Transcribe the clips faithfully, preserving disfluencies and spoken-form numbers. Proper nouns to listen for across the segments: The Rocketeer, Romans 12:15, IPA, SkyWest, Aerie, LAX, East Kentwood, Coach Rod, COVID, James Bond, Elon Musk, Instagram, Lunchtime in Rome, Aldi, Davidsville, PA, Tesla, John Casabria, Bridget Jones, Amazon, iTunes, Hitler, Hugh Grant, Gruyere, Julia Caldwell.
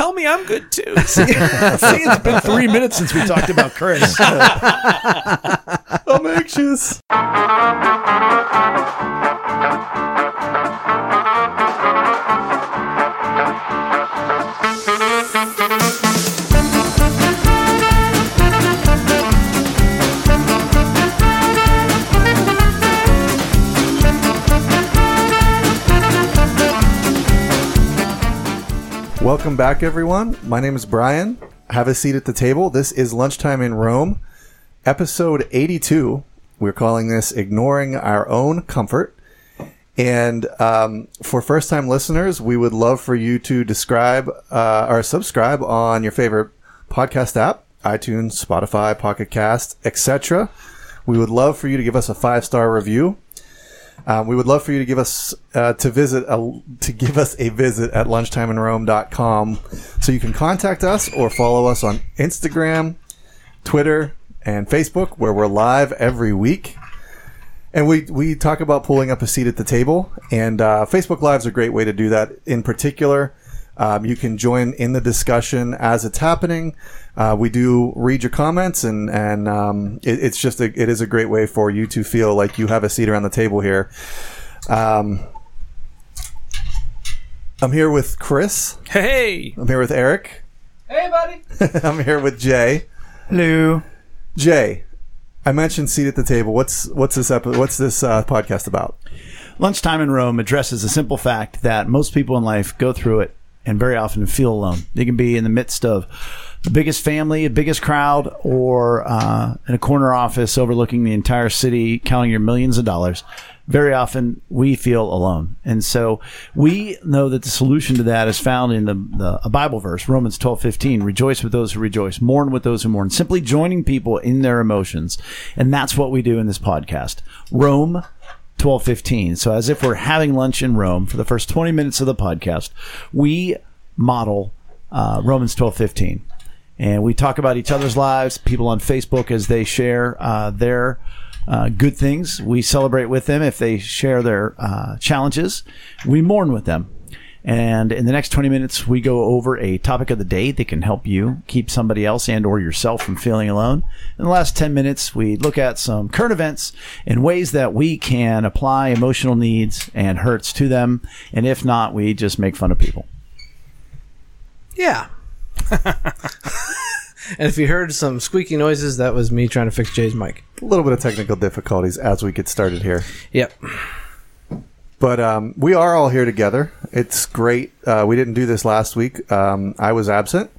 tell me I'm good too. See, it's been three minutes since we talked about Chris. I'm anxious. Welcome back, everyone. My name is Brian. Have a seat at the table. This is Lunchtime in Rome, episode eighty-two. We're calling this Ignoring Our Own Comfort. And um, for first-time listeners, we would love for you to describe uh, or subscribe on your favorite podcast app, iTunes, Spotify, Pocket Cast, et cetera. We would love for you to give us a five-star review. Um, we would love for you to give us uh, to visit a, to give us a visit at lunchtime in rome dot com, so you can contact us or follow us on Instagram, Twitter, and Facebook, where we're live every week. And we, we talk about pulling up a seat at the table, and uh, Facebook Live's a great way to do that. In particular, um, you can join in the discussion as it's happening. Uh, we do read your comments, and and um, it, it's just a, it is a great way for you to feel like you have a seat around the table here. Um, I'm here with Chris. Hey. I'm here with Eric. Hey, buddy. I'm here with Jay. Hello. Jay, I mentioned seat at the table. What's what's this epi- What's this uh, podcast about? Lunchtime in Rome addresses the simple fact that most people in life go through it and very often feel alone. They can be in the midst of the biggest family, the biggest crowd, or uh, in a corner office overlooking the entire city, counting your millions of dollars. Very often, we feel alone. And so we know that the solution to that is found in the, the a Bible verse, Romans twelve fifteen, rejoice with those who rejoice, mourn with those who mourn, simply joining people in their emotions. And that's what we do in this podcast. Rome twelve fifteen. So as if we're having lunch in Rome, for the first twenty minutes of the podcast, we model uh, Romans twelve fifteen. And we talk about each other's lives, people on Facebook as they share uh, their uh, good things. We celebrate with them if they share their uh, challenges. We mourn with them. And in the next twenty minutes, we go over a topic of the day that can help you keep somebody else and or yourself from feeling alone. In the last ten minutes, we look at some current events and ways that we can apply emotional needs and hurts to them. And if not, we just make fun of people. Yeah. And if you heard some squeaky noises, that was me trying to fix Jay's mic. A little bit of technical difficulties as we get started here. Yep. But um, we are all here together. It's great. Uh, we didn't do this last week. Um, I was absent.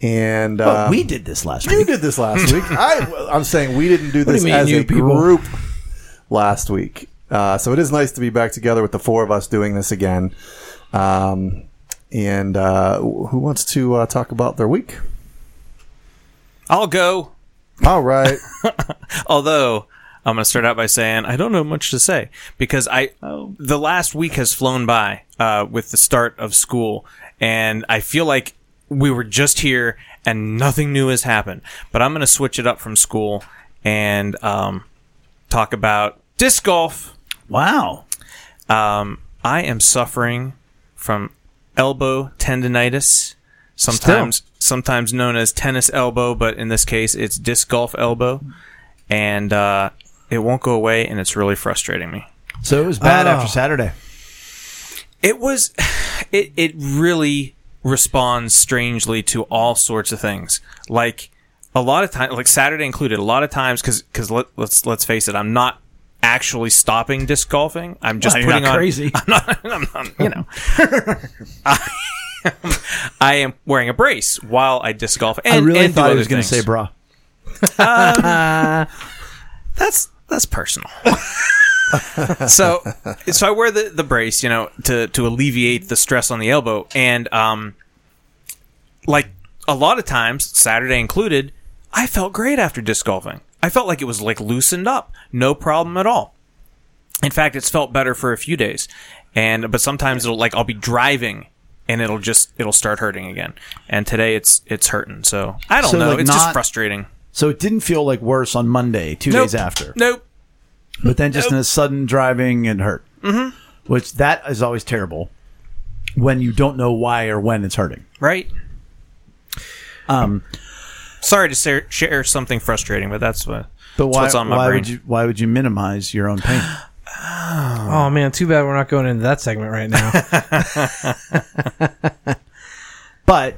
And um, well, we did this last week. You did this last week. I, I'm saying we didn't do this do as a people? group last week. Uh, so it is nice to be back together with the four of us doing this again. Um And uh, who wants to uh, talk about their week? I'll go. All right. Although, I'm going to start out by saying I don't know much to say because I oh. the last week has flown by uh, with the start of school. And I feel like we were just here and nothing new has happened. But I'm going to switch it up from school and um, talk about disc golf. Wow. Um, I am suffering from elbow tendinitis, sometimes Still. sometimes known as tennis elbow, but in this case it's disc golf elbow, and uh, it won't go away, and it's really frustrating me. So it was bad oh. after Saturday. It was. It it really responds strangely to all sorts of things, like a lot of times, like Saturday included. A lot of times, because because let, let's let's face it, I'm not actually stopping disc golfing. I'm just well, putting not on crazy. I'm not, I'm not, you know. I, am, I am wearing a brace while I disc golf. And I really and thought I was going to say bra. Um, that's that's personal. so so I wear the, the brace, you know, to to alleviate the stress on the elbow. And um, like a lot of times, Saturday included, I felt great after disc golfing. I felt like it was like loosened up. No problem at all. In fact, it's felt better for a few days. And but sometimes it'll like I'll be driving and it'll just it'll start hurting again. And today it's it's hurting. So I don't so know. Like it's not, just frustrating. So it didn't feel like worse on Monday, two nope. days after. Nope. But then just nope. in a sudden driving and hurt. Mm-hmm. Which that is always terrible when you don't know why or when it's hurting. Right. Um, Sorry to ser- share something frustrating, but that's what. But why? That's what's on my why brain. would you? Why would you minimize your own pain? oh. oh man, too bad we're not going into that segment right now. But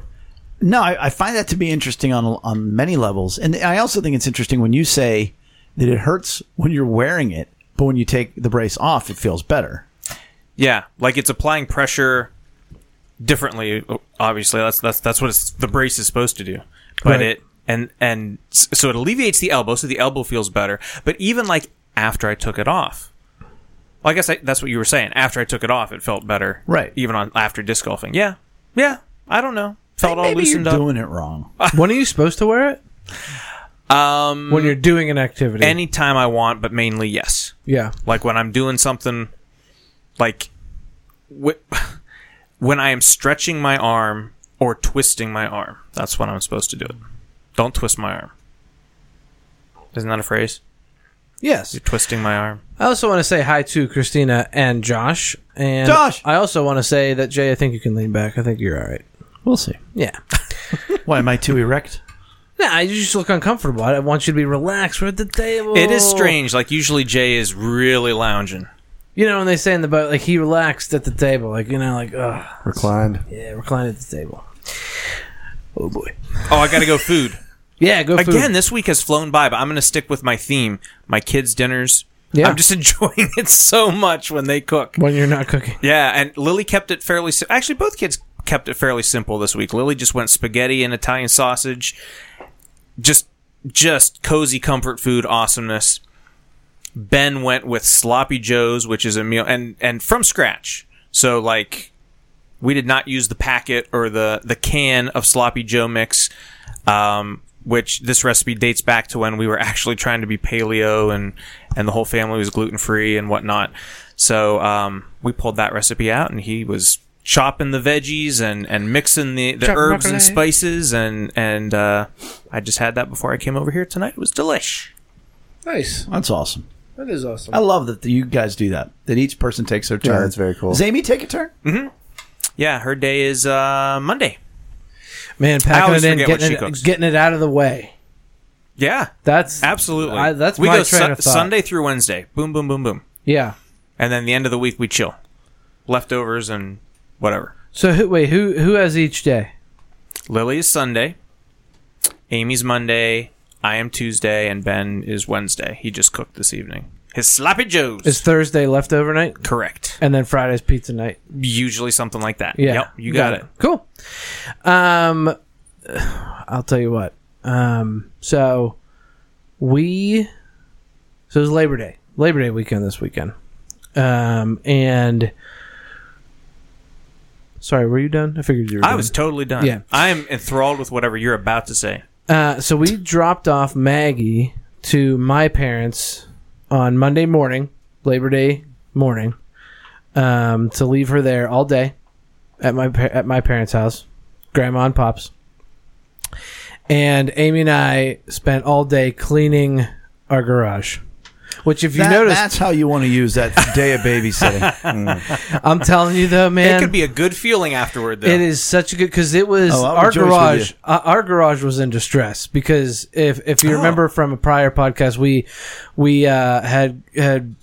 no, I, I find that to be interesting on on many levels, and I also think it's interesting when you say that it hurts when you're wearing it, but when you take the brace off, it feels better. Yeah, like it's applying pressure differently. Obviously, that's that's that's what it's, the brace is supposed to do. But right. it and and so it alleviates the elbow, so the elbow feels better. But even like after I took it off, well, I guess I, that's what you were saying. After I took it off, it felt better. Right. Even on after disc golfing. Yeah. Yeah. I don't know. Felt all maybe loosened you're up. Doing it wrong. When are you supposed to wear it? Um, when you're doing an activity, anytime I want, but mainly yes. Yeah. Like when I'm doing something, like wh- when I am stretching my arm or twisting my arm. That's when I'm supposed to do it. Don't twist my arm. Isn't that a phrase? Yes. You're twisting my arm. I also want to say hi to Christina and Josh. And Josh! I also want to say that, Jay, I think you can lean back. I think you're all right. We'll see. Yeah. Why, am I too erect? Nah, I just look uncomfortable. I want you to be relaxed. We're at the table. It is strange. Like, usually Jay is really lounging. You know, when they say in the boat, like, he relaxed at the table. Like, you know, like, ugh. Reclined. Yeah, reclined at the table. Oh, boy. Oh, I got to go food. Yeah, go food. Again, this week has flown by, but I'm going to stick with my theme, my kids' dinners. Yeah. I'm just enjoying it so much when they cook. When you're not cooking. Yeah, and Lily kept it fairly simple. Actually, both kids kept it fairly simple this week. Lily just went spaghetti and Italian sausage. Just just cozy comfort food awesomeness. Ben went with Sloppy Joe's, which is a meal, and, and from scratch. So, like, we did not use the packet or the, the can of Sloppy Joe mix, um, which this recipe dates back to when we were actually trying to be paleo and, and the whole family was gluten-free and whatnot. So um, we pulled that recipe out, and he was chopping the veggies and, and mixing the, the herbs broccoli. and spices, and, and uh, I just had that before I came over here tonight. It was delish. Nice. That's awesome. That is awesome. I love that you guys do that, that each person takes their turn. Yeah, that's very cool. Does Amy take a turn? Mm-hmm. Yeah, her day is uh, Monday. Man, packing it in, getting it, getting it out of the way. Yeah. That's absolutely. I, that's we my go train su- of thought. Sunday through Wednesday. Boom, boom, boom, boom. Yeah. And then the end of the week, we chill. Leftovers and whatever. So, who, wait, who, who has each day? Lily is Sunday. Amy's Monday. I am Tuesday, and Ben is Wednesday. He just cooked this evening. His Sloppy Joes. Is Thursday leftover night? Correct. And then Friday's pizza night. Usually something like that. Yeah. Yep, you got, got it. it. Cool. Um, I'll tell you what. Um, so we, so it was Labor Day. Labor Day weekend this weekend. Um, and... Sorry, were you done? I figured you were done. I was totally done. Yeah. I am enthralled with whatever you're about to say. Uh, so we dropped off Maggie to my parents on Monday morning, Labor Day morning, um, to leave her there all day at my at my parents' house, Grandma and Pops. And Amy and I spent all day cleaning our garage. Which, if you that, notice, that's how you want to use that day of babysitting. Mm. I'm telling you, though, man, it could be a good feeling afterward. Though it is such a good because it was oh, our garage. Uh, our garage was in distress because if if you oh. remember from a prior podcast, we we uh, had had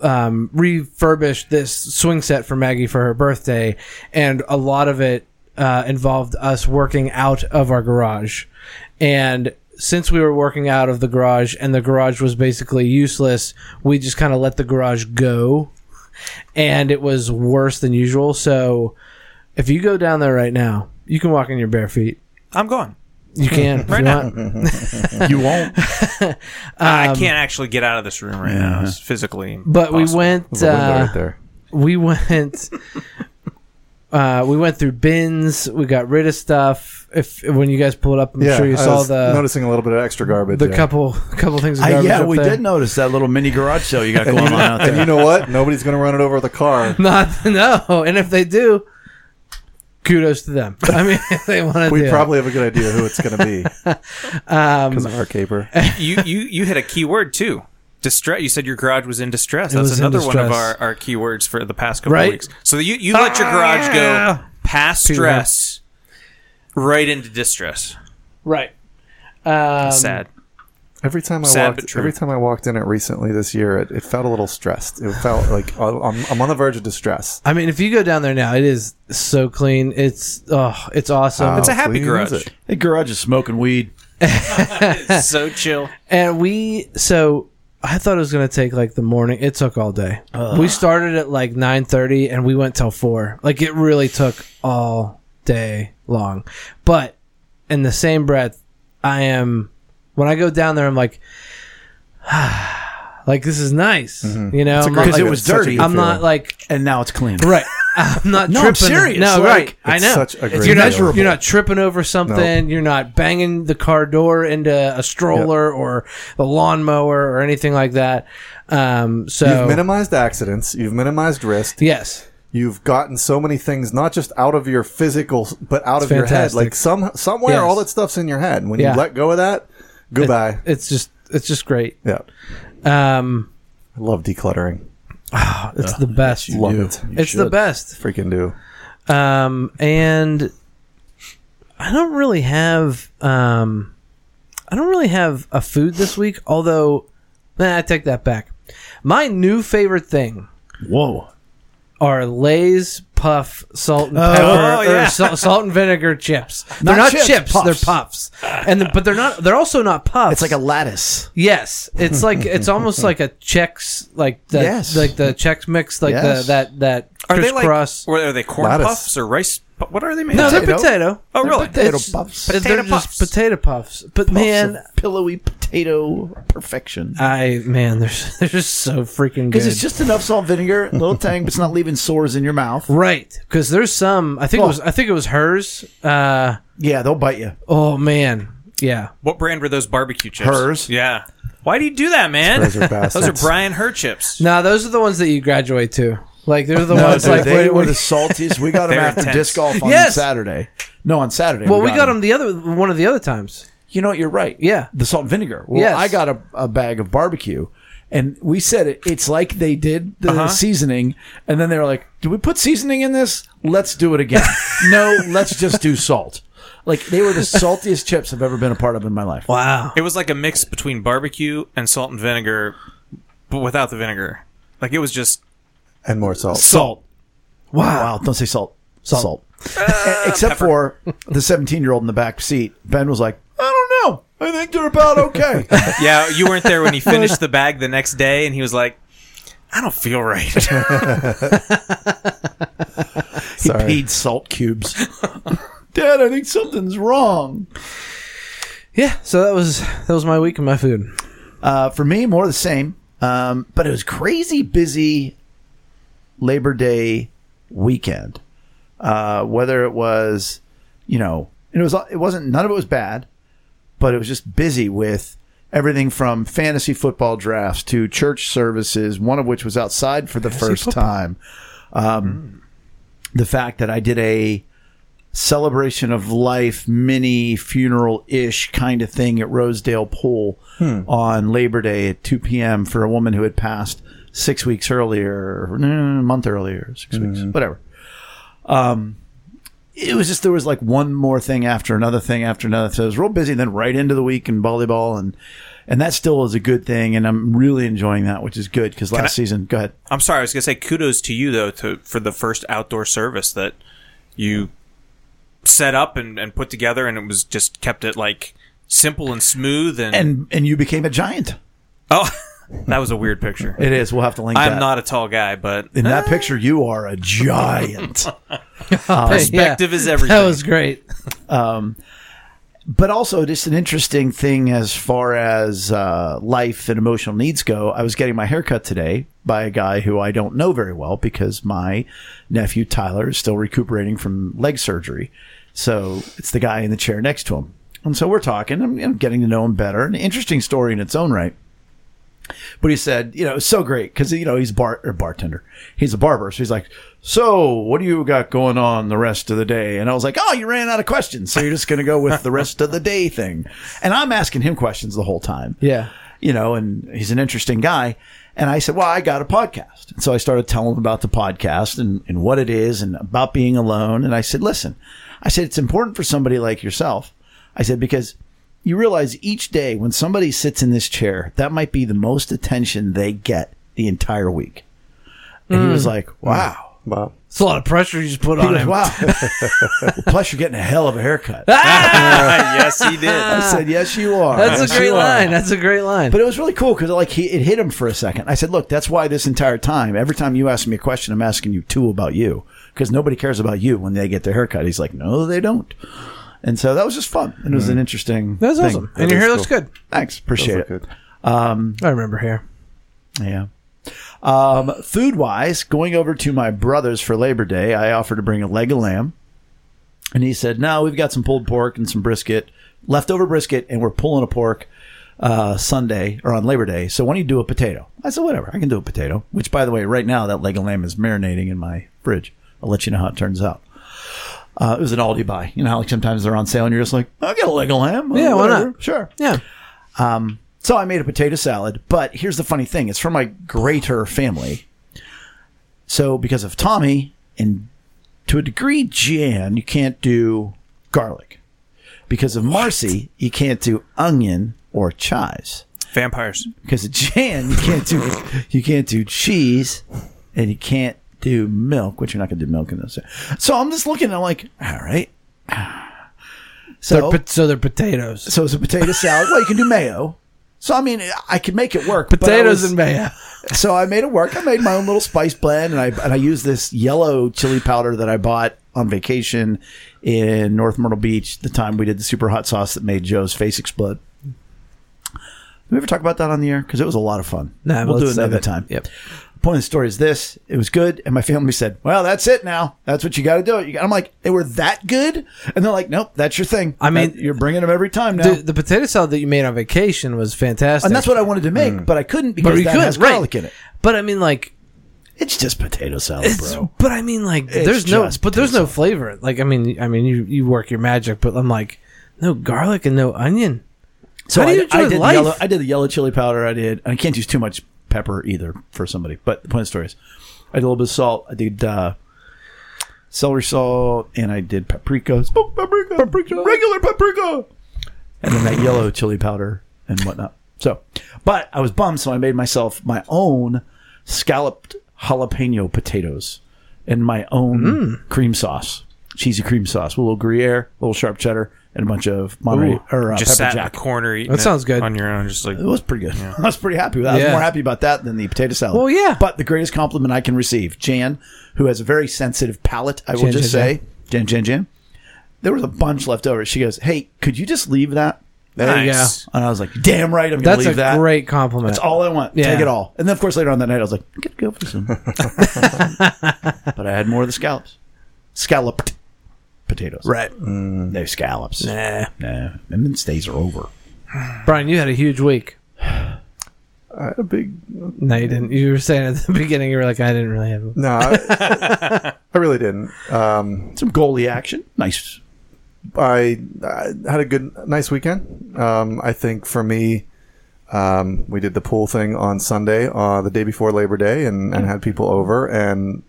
um, refurbished this swing set for Maggie for her birthday, and a lot of it uh, involved us working out of our garage, and. Since we were working out of the garage and the garage was basically useless, we just kind of let the garage go, and it was worse than usual. So if you go down there right now, you can walk in your bare feet. I'm going. You can. right you now. Want. you won't. um, I can't actually get out of this room right yeah. now. It's physically But impossible. we went... Uh, right there. We went... Uh, we went through bins. We got rid of stuff. If when you guys pulled up, I'm yeah, sure you I saw was the noticing a little bit of extra garbage. The yeah. couple couple things. Of garbage I, yeah, up we there. did notice that little mini garage sale you got going on out there. And you know what? Nobody's going to run it over with a car. Not no. And if they do, kudos to them. I mean, if they want to. We do probably it. have a good idea who it's going to be because um, of our caper. You you you hit a key word too. Distress. You said your garage was in distress. It That's another one of our, our keywords for the past couple right? of weeks. So you, you let ah, your garage go past stress, right into distress. Right. Um, Sad. Every time I Sad walked, every time I walked in it recently this year, it, it felt a little stressed. It felt like I'm, I'm on the verge of distress. I mean, if you go down there now, it is so clean. It's oh, it's awesome. Oh, it's a happy garage. The garage is smoking weed. It's so chill. And we so. I thought it was going to take like the morning. It took all day. Ugh. We started at like nine thirty and we went till four. Like it really took all day long. But in the same breath, I am, when I go down there, I'm like, ah, like this is nice. Mm-hmm. You know, because like, it was dirty. I'm not like, and now it's clean. Right. I'm not no, tripping. I'm serious. No, like, right. I know. Such a great you're, not, you're not tripping over something. Nope. You're not banging the car door into a stroller yep. or a lawnmower or anything like that. Um, so you've minimized accidents. You've minimized risk. Yes. You've gotten so many things, not just out of your physical, but out it's of fantastic. your head. Like some somewhere, yes. all that stuff's in your head. When yeah. you let go of that, goodbye. It, it's just, it's just great. Yeah. Um, I love decluttering. Oh, it's uh, the best. Yes, Love do. it. You it's should. the best. Freaking do. Um, and I don't really have. Um, I don't really have a food this week. Although, nah, I take that back. My new favorite thing. Whoa. Are Lay's puff salt and pepper oh, or yeah. salt, salt and vinegar chips? They're not, not chips. chips puffs. They're puffs, and the, but they're not. They're also not puffs. It's like a lattice. Yes, it's like it's almost like a Chex, like the, yes. like the Chex mix, like yes. the that that are they like, crust. Or are they corn lattice. puffs or rice? What are they made? No, they're potato. potato. Oh, really? Potato it's, puffs. Potato they're puffs. Just potato puffs. But puffs man, pillowy potato perfection. I man, they're they're just so freaking good. Because it's just enough salt, vinegar, a little tang, but it's not leaving sores in your mouth. Right? Because there's some. I think well, it was. I think it was hers. Uh, yeah, they'll bite you. Oh man. Yeah. What brand were those barbecue chips? Hers. Yeah. Why do you do that, man? Those are, those are Brian Her chips. No, nah, those are the ones that you graduate to. Like they're the no, ones dude, like they were the saltiest. We got them after intense. disc golf on yes. Saturday. No, on Saturday. Well, we, we got, got them the other one of the other times. You know, you're right. Yeah, the salt and vinegar. Well, yes. I got a, a bag of barbecue, and we said it, it's like they did the uh-huh. seasoning, and then they were like, "Do we put seasoning in this? Let's do it again." No, let's just do salt. Like they were the saltiest chips I've ever been a part of in my life. Wow, it was like a mix between barbecue and salt and vinegar, but without the vinegar. Like it was just. And more salt. Salt. Wow. Wow. Don't say salt. Salt. salt. Uh, Except pepper. for the seventeen-year-old in the back seat. Ben was like, I don't know. I think they're about okay. Yeah, you weren't there when he finished the bag the next day, and he was like, I don't feel right. He peed salt cubes. Dad, I think something's wrong. Yeah, so that was that was my week and my food. Uh, for me, more of the same. Um, but it was crazy busy Labor Day weekend, uh, whether it was, you know, it was, it wasn't, none of it was bad, but it was just busy with everything from fantasy football drafts to church services, one of which was outside for the fantasy first football. time. Um, mm. The fact that I did a celebration of life, mini funeral-ish kind of thing at Rosedale Pool hmm. on Labor Day at two p.m. for a woman who had passed Six weeks earlier, a month earlier, six mm. weeks, whatever. Um, it was just, there was like one more thing after another thing after another. So it was real busy, then right into the week in volleyball. And, and that still is a good thing. And I'm really enjoying that, which is good because last I, season, go ahead. I'm sorry. I was going to say kudos to you, though, to, for the first outdoor service that you set up and, and put together. And it was just kept it like simple and smooth. And, and, and you became a giant. Oh, that was a weird picture. It is. We'll have to link I'm that. I'm not a tall guy, but... In that picture, you are a giant. um, Perspective yeah, is everything. That was great. Um, but also, just an interesting thing as far as uh, life and emotional needs go, I was getting my haircut today by a guy who I don't know very well because my nephew, Tyler, is still recuperating from leg surgery. So it's the guy in the chair next to him. And so we're talking. I'm, I'm getting to know him better. An interesting story in its own right. But he said, you know, it's so great because, you know, he's bar or bartender. He's a barber. So he's like, so what do you got going on the rest of the day? And I was like, oh, you ran out of questions. So you're just going to go with the rest of the day thing. And I'm asking him questions the whole time. Yeah. You know, and he's an interesting guy. And I said, well, I got a podcast. And so I started telling him about the podcast and, and what it is and about being alone. And I said, listen, I said, it's important for somebody like yourself. I said, because you realize each day when somebody sits in this chair, that might be the most attention they get the entire week. And mm. he was like, wow. Wow. It's a lot of pressure you just put he on goes, him. Wow. Well, plus, you're getting a hell of a haircut. Ah! Yes, he did. I said, yes, you are. That's yes, a great line. Are. That's a great line. But it was really cool because like he, it hit him for a second. I said, look, that's why this entire time, every time you ask me a question, I'm asking you two about you because nobody cares about you when they get their haircut. He's like, no, they don't. And so that was just fun. It was mm. an interesting That was thing. Awesome. And that your hair cool. looks good. Thanks. Appreciate it. Good. Um, I remember hair. Yeah. Um, food-wise, going over to my brother's for Labor Day, I offered to bring a leg of lamb. And he said, no, we've got some pulled pork and some brisket, leftover brisket, and we're pulling a pork uh, Sunday or on Labor Day. So why don't you do a potato? I said, whatever. I can do a potato. Which, by the way, right now, that leg of lamb is marinating in my fridge. I'll let you know how it turns out. Uh, it was an Aldi buy. You know how like sometimes they're on sale and you're just like, I'll get a leg of lamb. Yeah, whatever. Why not? Sure. Yeah. Um, so I made a potato salad. But here's the funny thing. It's from my greater family. So because of Tommy and to a degree Jan, you can't do garlic. Because of Marcy, you can't do onion or chives. Vampires. Because of Jan, you can't do you can't do cheese and you can't do milk, which you're not going to do milk in those. So I'm just looking and I'm like, all right. So they're, so they're potatoes. So it's a potato salad. Well, you can do mayo. So, I mean, I could make it work. Potatoes was, and mayo. So I made it work. I made my own little spice blend, and I and I used this yellow chili powder that I bought on vacation in North Myrtle Beach the time we did the super hot sauce that made Joe's face explode. Did we ever talk about that on the air? Because it was a lot of fun. Nah, we'll do it another time. Yep. Point of the story is this. It was good. And my family said, well, that's it now. That's what you got to do. You gotta, I'm like, they were that good? And they're like, nope, that's your thing. I mean, that, you're bringing them every time now. The, the potato salad that you made on vacation was fantastic. And that's what I wanted to make, mm. but I couldn't because that could, has garlic right. in it. But I mean, like... It's just potato salad, bro. But I mean, like, it's there's no but there's no flavor. Like, I mean, I mean, you, you work your magic, but I'm like, no garlic and no onion. So How I, do you enjoy I did life? Yellow, I did the yellow chili powder. I did. And I can't use too much pepper either for somebody, but the point of the story is I did a little bit of salt, I did uh celery salt, and I did paprika, smoked paprika, paprika, regular paprika, and then that yellow chili powder and whatnot. So but I was bummed, so I made myself my own scalloped jalapeno potatoes and my own mm. cream sauce, cheesy cream sauce, a little Gruyere, a little sharp cheddar, and a bunch of Monterey Ooh, or uh, just pepper sat jack in a corner eating. That it sounds good on your own. Just like it was pretty good. Yeah. I was pretty happy with that. Yeah. I was more happy about that than the potato salad. Well, yeah. But the greatest compliment I can receive, Jan, who has a very sensitive palate, I Jan, will just Jan, say, Jan, Jan, Jan. There was a bunch left over. She goes, "Hey, could you just leave that?" There nice. You go. And I was like, "Damn right, I'm gonna That's leave that." That's a great compliment. That's all I want. Yeah. Take it all. And then of course later on that night, I was like, "Get go for some," but I had more of the scallops, scalloped. Potatoes, right? Mm. No scallops. Nah, nah. And then stays are over. Brian, you had a huge week. I had a big. No, you didn't. You were saying at the beginning, you were like, I didn't really have. A... No, I, I really didn't. Um, Some goalie action, nice. I, I had a good, nice weekend. Um, I think for me, um, we did the pool thing on Sunday, uh, the day before Labor Day, and, and had people over, and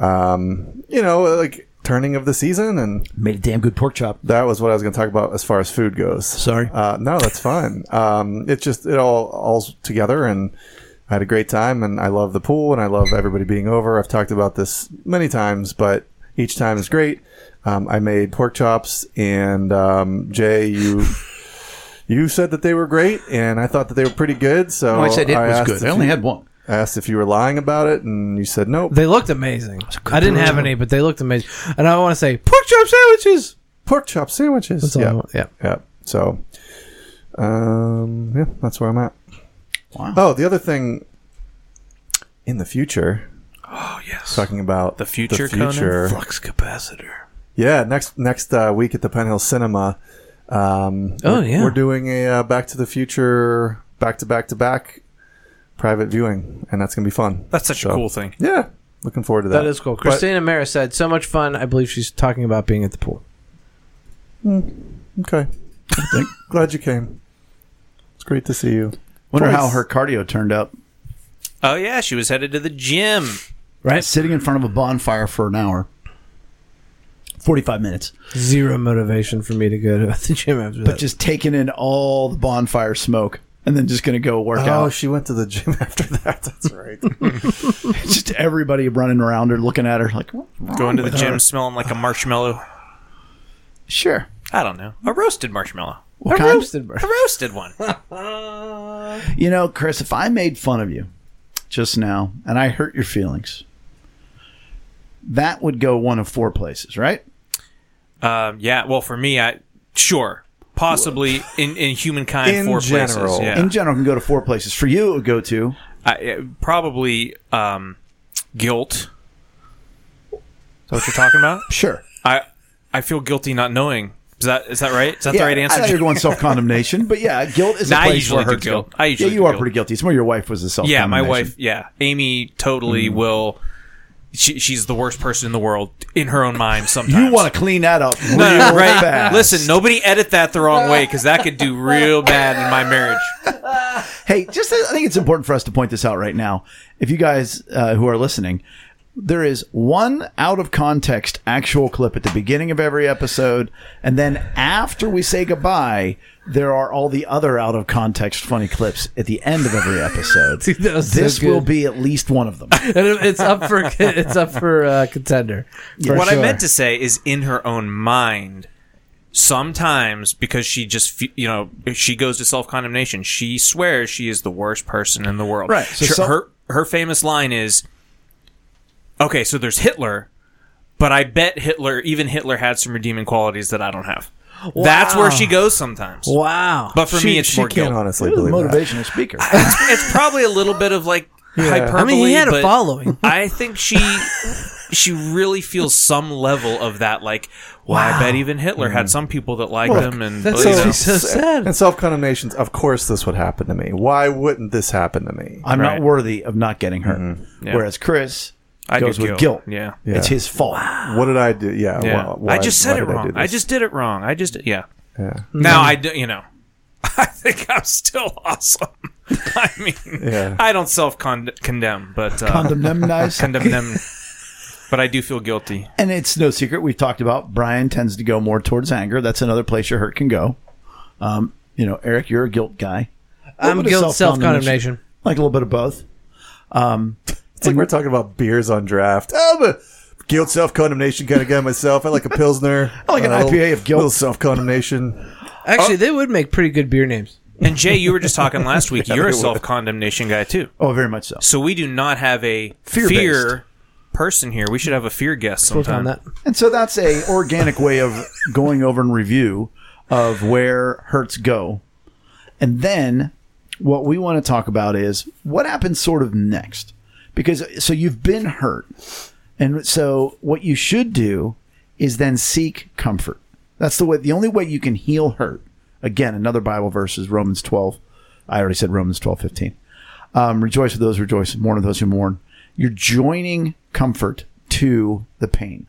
um, you know, like. Turning of the season and made a damn good pork chop. That was what I was going to talk about as far as food goes. Sorry, uh, no, that's fine. Um, it just it all all together, and I had a great time. And I love the pool, and I love everybody being over. I've talked about this many times, but each time is great. Um, I made pork chops, and um, Jay, you you said that they were great, and I thought that they were pretty good. So no, I said it I was good. I only you, had one. I asked if you were lying about it, and you said nope. They looked amazing. I didn't have any, but they looked amazing. And I want to say, pork chop sandwiches! Pork chop sandwiches. That's all I want. Yeah. Yeah. So, um, yeah, that's where I'm at. Wow. Oh, the other thing in the future. Oh, yes. Talking about the future, the future. Conan? Flux capacitor. Yeah, next next uh, week at the Penn Hill Cinema. Um, oh, we're, yeah. We're doing a uh, Back to the Future, back to back to back. Private viewing, and that's gonna be fun. That's such so, a cool thing. Yeah, looking forward to that. That is cool. Christina but, Mara said, "So much fun." I believe she's talking about being at the pool. Okay, glad you came. It's great to see you. Wonder Twice. How her cardio turned up. Oh yeah, she was headed to the gym. Right, sitting in front of a bonfire for an hour. forty-five minutes. Zero motivation for me to go to the gym after but that. But just taking in all the bonfire smoke and then just going to go work oh, out. Oh, she went to the gym after that. That's right. Just everybody running around her, looking at her like, what's wrong going to the gym her? Smelling like a marshmallow. Sure. I don't know. A roasted marshmallow. What a kind? roasted marshmallow. A roasted one. You know, Chris, if I made fun of you just now and I hurt your feelings, that would go one of four places, right? Um, yeah. Well, for me, I sure. Possibly in, in humankind, in four general. places. Yeah. In general, it can go to four places. For you, it would go to? I, probably um, guilt. Is that what you're talking about? Sure. I I feel guilty not knowing. Is that is that right? Is that yeah, the right answer? I thought you were going self-condemnation, but yeah, guilt is no, a place I usually where do guilt. guilt. I usually yeah, you do are guilt. pretty guilty. It's more your wife was the self-condemnation. Yeah, my wife, yeah. Amy totally mm. will... She, she's the worst person in the world in her own mind sometimes. You want to clean that up real no, right? fast. Listen, nobody edit that the wrong way because that could do real bad in my marriage. Hey, just I think it's important for us to point this out right now. If you guys uh, who are listening, there is one out of context actual clip at the beginning of every episode. And then after we say goodbye, there are all the other out of context funny clips at the end of every episode. Dude, this so will be at least one of them. It's up for it's up for uh, contender. For what sure. I meant to say is in her own mind. Sometimes, because she just, you know, she goes to self-condemnation. She swears she is the worst person in the world. Right. So her, self- her her famous line is, okay, so there's Hitler, but I bet Hitler, even Hitler had some redeeming qualities that I don't have. Wow. That's where she goes sometimes. Wow. But for she, me, it's she more guilt. She can't honestly believe that. Motivational speaker. It's, it's probably a little bit of like yeah. hyperbole. I mean, he had a following. I think she she really feels some level of that, like, well, wow. I bet even Hitler mm. had some people that liked well, him. And that's so, so sad. And self-condemnations, of course this would happen to me. Why wouldn't this happen to me? I'm right. not worthy of not getting hurt. Mm-hmm. Yeah. Whereas Chris... I goes with guilt. guilt. Yeah. yeah. It's his fault. Wow. What did I do? Yeah. yeah. Why, why, I just said it wrong. I, I just did it wrong. I just, yeah. yeah. Now, mm-hmm. I do, you know, I think I'm still awesome. I mean, yeah. I don't self-condemn, but. Uh, Condemn-nize? Condemn. But I do feel guilty. And it's no secret. We've talked about Brian tends to go more towards anger. That's another place your hurt can go. Um, you know, Eric, you're a guilt guy. I'm guilt, self-condemnation. Like a little bit of both. Um, It's like we're talking about beers on draft. I'm a guilt, self-condemnation kind of guy myself. I like a Pilsner. I like an uh, I P A of guilt. A little self-condemnation. Actually, oh. they would make pretty good beer names. And Jay, you were just talking last week. yeah, You're a self-condemnation would. guy, too. Oh, very much so. So we do not have a Fear-based. fear person here. We should have a fear guest sometime. That. And so that's a organic way of going over and review of where hurts go. And then what we want to talk about is what happens sort of next. Because so you've been hurt. And so what you should do is then seek comfort. That's the way, the only way you can heal hurt. Again, another Bible verse is Romans twelve. I already said Romans twelve fifteen. Um, rejoice with those who rejoice, mourn with those who mourn. You're joining comfort to the pain.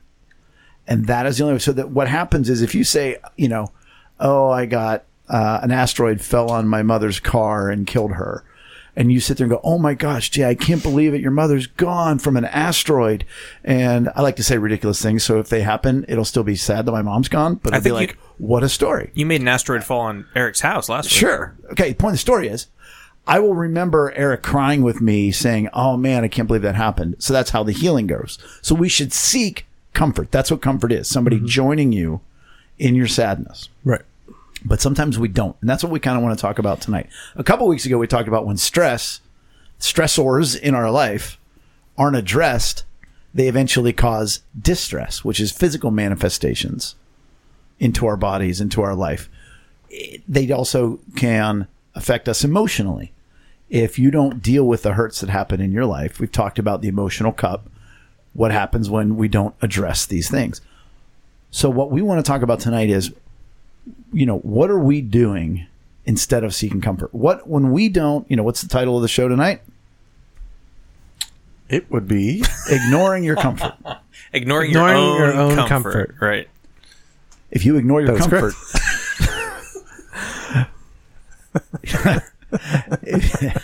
And that is the only way. So that what happens is if you say, you know, oh, I got uh, an asteroid fell on my mother's car and killed her. And you sit there and go, oh my gosh, Jay, I can't believe it. Your mother's gone from an asteroid. And I like to say ridiculous things. So if they happen, it'll still be sad that my mom's gone. But it'll be like, you, what a story. You made an asteroid fall on Eric's house last week. Sure. Okay. The point of the story is I will remember Eric crying with me saying, oh man, I can't believe that happened. So that's how the healing goes. So we should seek comfort. That's what comfort is. Somebody mm-hmm. joining you in your sadness. Right. But sometimes we don't. And that's what we kind of want to talk about tonight. A couple weeks ago, we talked about when stress, stressors in our life aren't addressed, they eventually cause distress, which is physical manifestations into our bodies, into our life. They also can affect us emotionally. If you don't deal with the hurts that happen in your life, we've talked about the emotional cup, what happens when we don't address these things. So what we want to talk about tonight is, you know, what are we doing instead of seeking comfort? What, when we don't, you know, what's the title of the show tonight? It would be Ignoring Your Comfort. ignoring, ignoring your own, your own comfort. comfort. Right. If you ignore your comfort. if,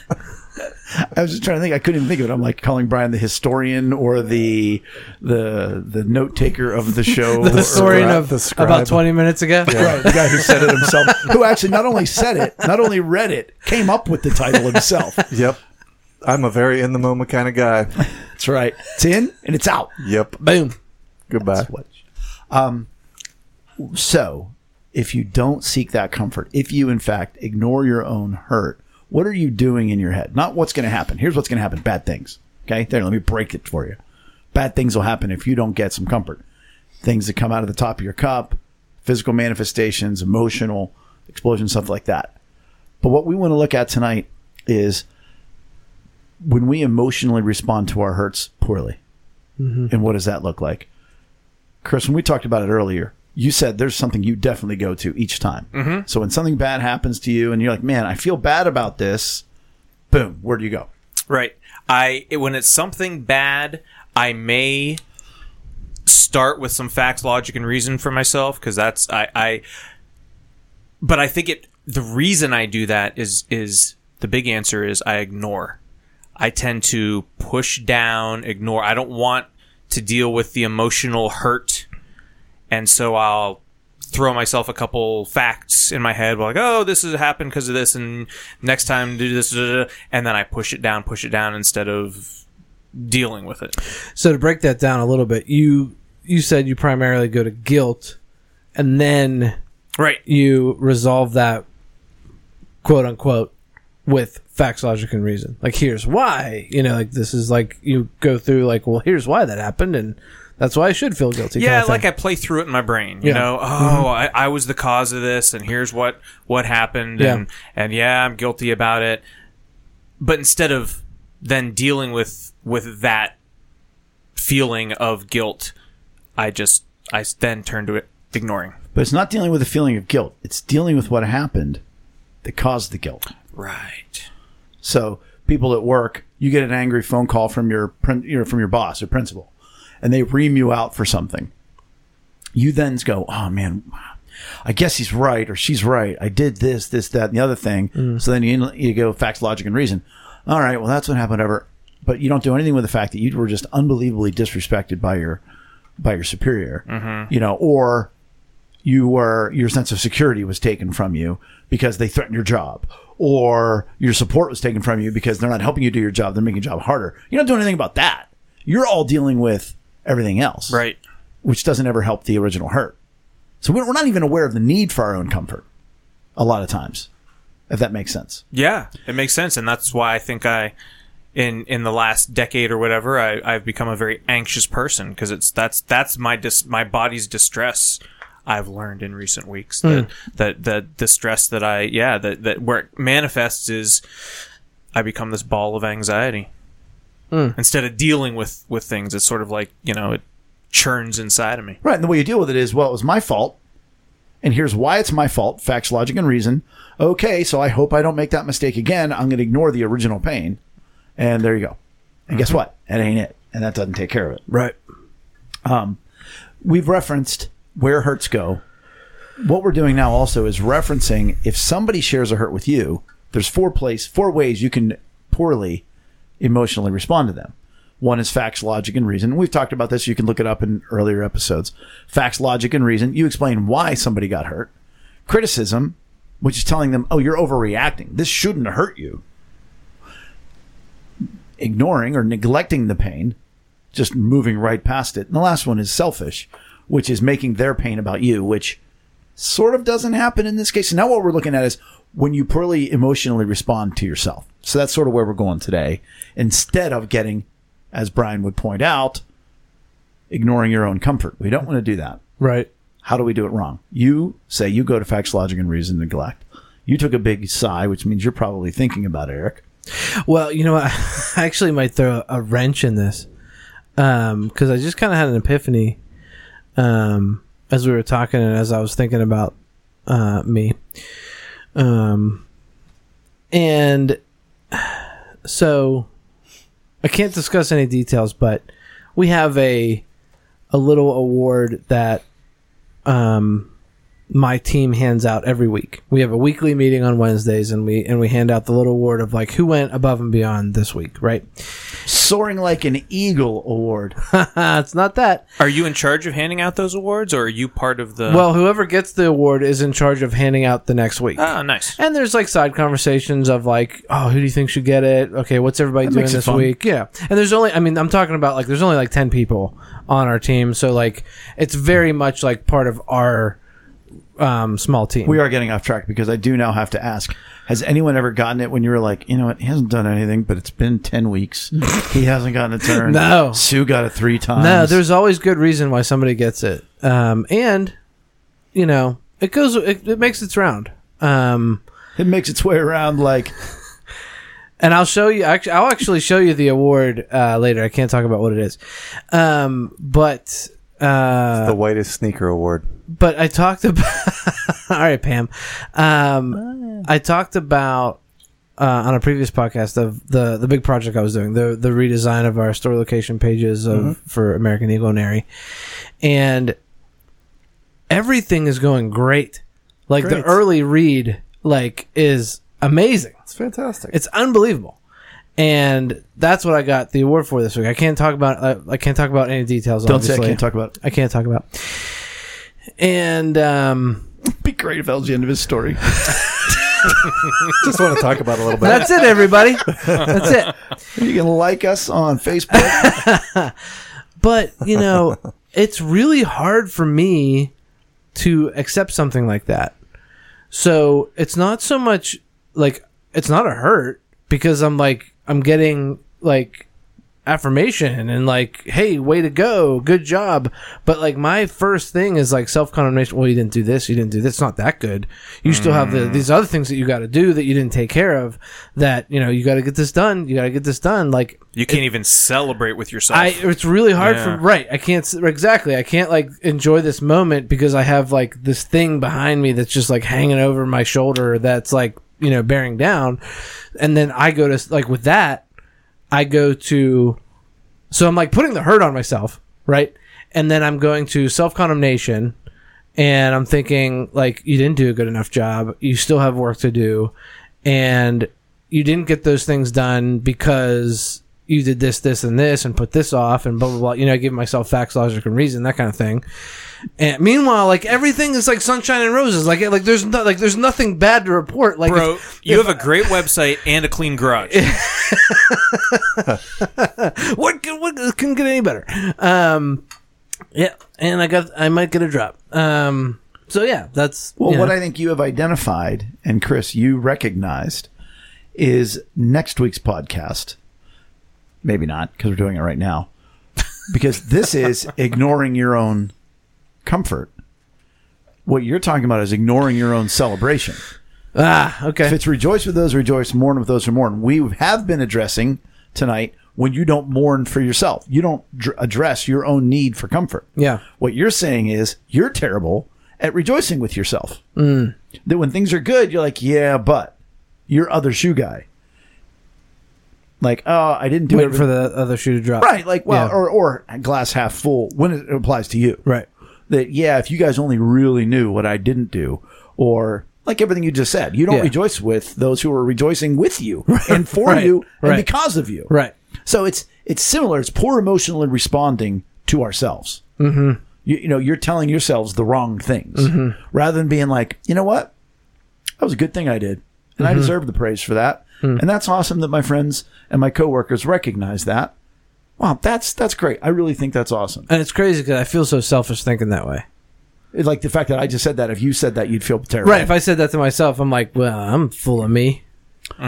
I was just trying to think. I couldn't even think of it. I'm like calling Brian the historian or the the the note taker of the show. The historian of the scribe. About twenty minutes ago. Yeah. Right, the guy who said it himself. Who actually not only said it, not only read it, came up with the title himself. Yep. I'm a very in the moment kind of guy. That's right. It's in and it's out. Yep. Boom. Goodbye. That's what, um, so, if you don't seek that comfort, if you in fact ignore your own hurt, what are you doing in your head? Not what's going to happen. Here's what's going to happen. Bad things. Okay. There, let me break it for you. Bad things will happen if you don't get some comfort. Things that come out of the top of your cup, physical manifestations, emotional explosions, stuff like that. But what we want to look at tonight is when we emotionally respond to our hurts poorly. Mm-hmm. And what does that look like? Chris, when we talked about it earlier, you said there's something you definitely go to each time. Mm-hmm. So when something bad happens to you and you're like, man, I feel bad about this. Boom. Where do you go? Right. I When it's something bad, I may start with some facts, logic, and reason for myself because that's I, I. But I think it. The reason I do that is is the big answer is I ignore. I tend to push down, ignore. I don't want to deal with the emotional hurt. And so I'll throw myself a couple facts in my head. Like, oh, this has happened because of this. And next time do this. And then I push it down, push it down instead of dealing with it. So to break that down a little bit, you you said you primarily go to guilt. And then right. you resolve that, quote unquote, with facts, logic, and reason. Like, here's why. You know, like, this is like, you go through, like, well, here's why that happened, and that's why I should feel guilty. Yeah, kind of like thing. I play through it in my brain. You yeah. know, oh, mm-hmm. I, I was the cause of this, and here's what, what happened, yeah. and, and yeah, I'm guilty about it. But instead of then dealing with, with that feeling of guilt, I just, I then turn to it, ignoring. But it's not dealing with the feeling of guilt. It's dealing with what happened that caused the guilt. Right. So people at work, you get an angry phone call from your you know, from your boss or principal, and they ream you out for something. You then go, oh, man, I guess he's right or she's right. I did this, this, that, and the other thing. Mm. So then you, you go facts, logic, and reason. All right, well, that's what happened ever. But you don't do anything with the fact that you were just unbelievably disrespected by your by your superior, mm-hmm. you know, or you were your sense of security was taken from you because they threatened your job. Or your support was taken from you because they're not helping you do your job. They're making your job harder. You're not doing anything about that. You're all dealing with everything else. Right. Which doesn't ever help the original hurt. So we're not even aware of the need for our own comfort a lot of times, if that makes sense. Yeah, it makes sense. And that's why I think I, in in the last decade or whatever, I, I've become a very anxious person because it's that's that's my dis, my body's distress. I've learned in recent weeks that, mm. that, that the stress that I, yeah, that, that where it manifests is I become this ball of anxiety. Mm. Instead of dealing with, with things, it's sort of like, you know, it churns inside of me. Right. And the way you deal with it is, well, it was my fault. And here's why it's my fault. Facts, logic, and reason. Okay. So I hope I don't make that mistake again. I'm going to ignore the original pain. And there you go. And mm-hmm. guess what? That ain't it. And that doesn't take care of it. Right. Um, we've referenced where hurts go. What we're doing now also is referencing if somebody shares a hurt with you, there's four place, four ways you can poorly emotionally respond to them. One is facts, logic, and reason. We've talked about this. You can look it up in earlier episodes. Facts, logic, and reason. You explain why somebody got hurt. Criticism, which is telling them, oh, you're overreacting. This shouldn't hurt you. Ignoring or neglecting the pain, just moving right past it. And the last one is selfish, which is making their pain about you, which sort of doesn't happen in this case. So now what we're looking at is when you poorly emotionally respond to yourself. So that's sort of where we're going today. Instead of getting, as Brian would point out, ignoring your own comfort. We don't want to do that. Right. How do we do it wrong? You say you go to facts, logic, and reason, neglect. You took a big sigh, which means you're probably thinking about it, Eric. Well, you know, I actually might throw a wrench in this because um, I just kind of had an epiphany. Um, as we were talking and as I was thinking about, uh, me, um, and so I can't discuss any details, but we have a, a little award that, um, my team hands out every week. We have a weekly meeting on Wednesdays, and we and we hand out the little award of like who went above and beyond this week, right? Soaring like an eagle award. It's not that. Are you in charge of handing out those awards, or are you part of the? Well, whoever gets the award is in charge of handing out the next week. Oh, nice. And there's like side conversations of like, oh, who do you think should get it? Okay, what's everybody that doing this fun. week? Yeah, and there's only, I mean, I'm talking about like there's only like ten people on our team, so like it's very much like part of our. Um, small team. We are getting off track because I do now have to ask, has anyone ever gotten it when you were like, you know what, he hasn't done anything, but it's been ten weeks. He hasn't gotten a turn. No. Sue got it three times. No, there's always good reason why somebody gets it. Um, and, you know, it goes, it, it makes its round. Um, it makes its way around like... And I'll show you, actually, I'll actually show you the award uh, later. I can't talk about what it is. Um, but... Uh, it's the whitest sneaker award. But I talked about... All right, Pam. Um, I talked about, uh, on a previous podcast, of the, the big project I was doing, the the redesign of our store location pages of, mm-hmm. for American Eagle and Aerie. And everything is going great. Like, great. The early read like is amazing. It's fantastic. It's unbelievable. And that's what I got the award for this week. I can't talk about I, I can't talk about any details. Don't obviously. say I can't talk about it. I can't talk about it. And um, it'd be great if that was the end of his story. Just want to talk about it a little bit. That's it, everybody. That's it. You can like us on Facebook. But, you know, it's really hard for me to accept something like that. So it's not so much like it's not a hurt because I'm like I'm getting like affirmation and like, hey, way to go, good job. But like my first thing is like self-condemnation. Well, you didn't do this, you didn't do this, it's not that good. You mm. still have the, these other things that you got to do that you didn't take care of, that, you know, you got to get this done, you got to get this done. Like you can't it, even celebrate with yourself. I, it's really hard yeah. for right I can't exactly I can't like enjoy this moment because I have like this thing behind me that's just like hanging over my shoulder that's like, you know, bearing down. And then I go to like with that I go to so I'm like putting the hurt on myself, right? And then I'm going to self-condemnation and I'm thinking like, you didn't do a good enough job, you still have work to do, and you didn't get those things done because you did this, this, and this, and put this off, and blah, blah, blah. You know, I give myself facts, logic, and reason, that kind of thing. And meanwhile, like, everything is like sunshine and roses. Like, like there's no, like there's nothing bad to report. Like, bro, if, you if, have a great website and a clean garage. what, can, what can get any better? Um, yeah, and I got, I might get a drop. Um, so, yeah, that's... Well, you know. What I think you have identified, and Chris, you recognized, is next week's podcast... Maybe not, because we're doing it right now. Because this is ignoring your own comfort. What you're talking about is ignoring your own celebration. Ah, okay. If it's rejoice with those who rejoice, mourn with those who mourn. We have been addressing tonight when you don't mourn for yourself. You don't dr- address your own need for comfort. Yeah. What you're saying is you're terrible at rejoicing with yourself. Mm. That when things are good, you're like, yeah, but you're other shoe guy. Like, oh, I didn't do Wait it. Wait for the other shoe to drop. Right. Like, well, yeah. or, or glass half full when it applies to you. Right. That, yeah, if you guys only really knew what I didn't do, or like everything you just said, you don't yeah. rejoice with those who are rejoicing with you and for right. you and right. because of you. Right. So it's it's similar. It's poor emotionally responding to ourselves. Mm-hmm. You, you know, you're telling yourselves the wrong things mm-hmm. rather than being like, you know what? That was a good thing I did. And mm-hmm. I deserve the praise for that. Mm. And that's awesome that my friends and my coworkers recognize that. Wow, that's that's great. I really think that's awesome. And it's crazy because I feel so selfish thinking that way. It's like the fact that I just said that. If you said that, you'd feel terrible. Right. If I said that to myself, I'm like, well, I'm full of me.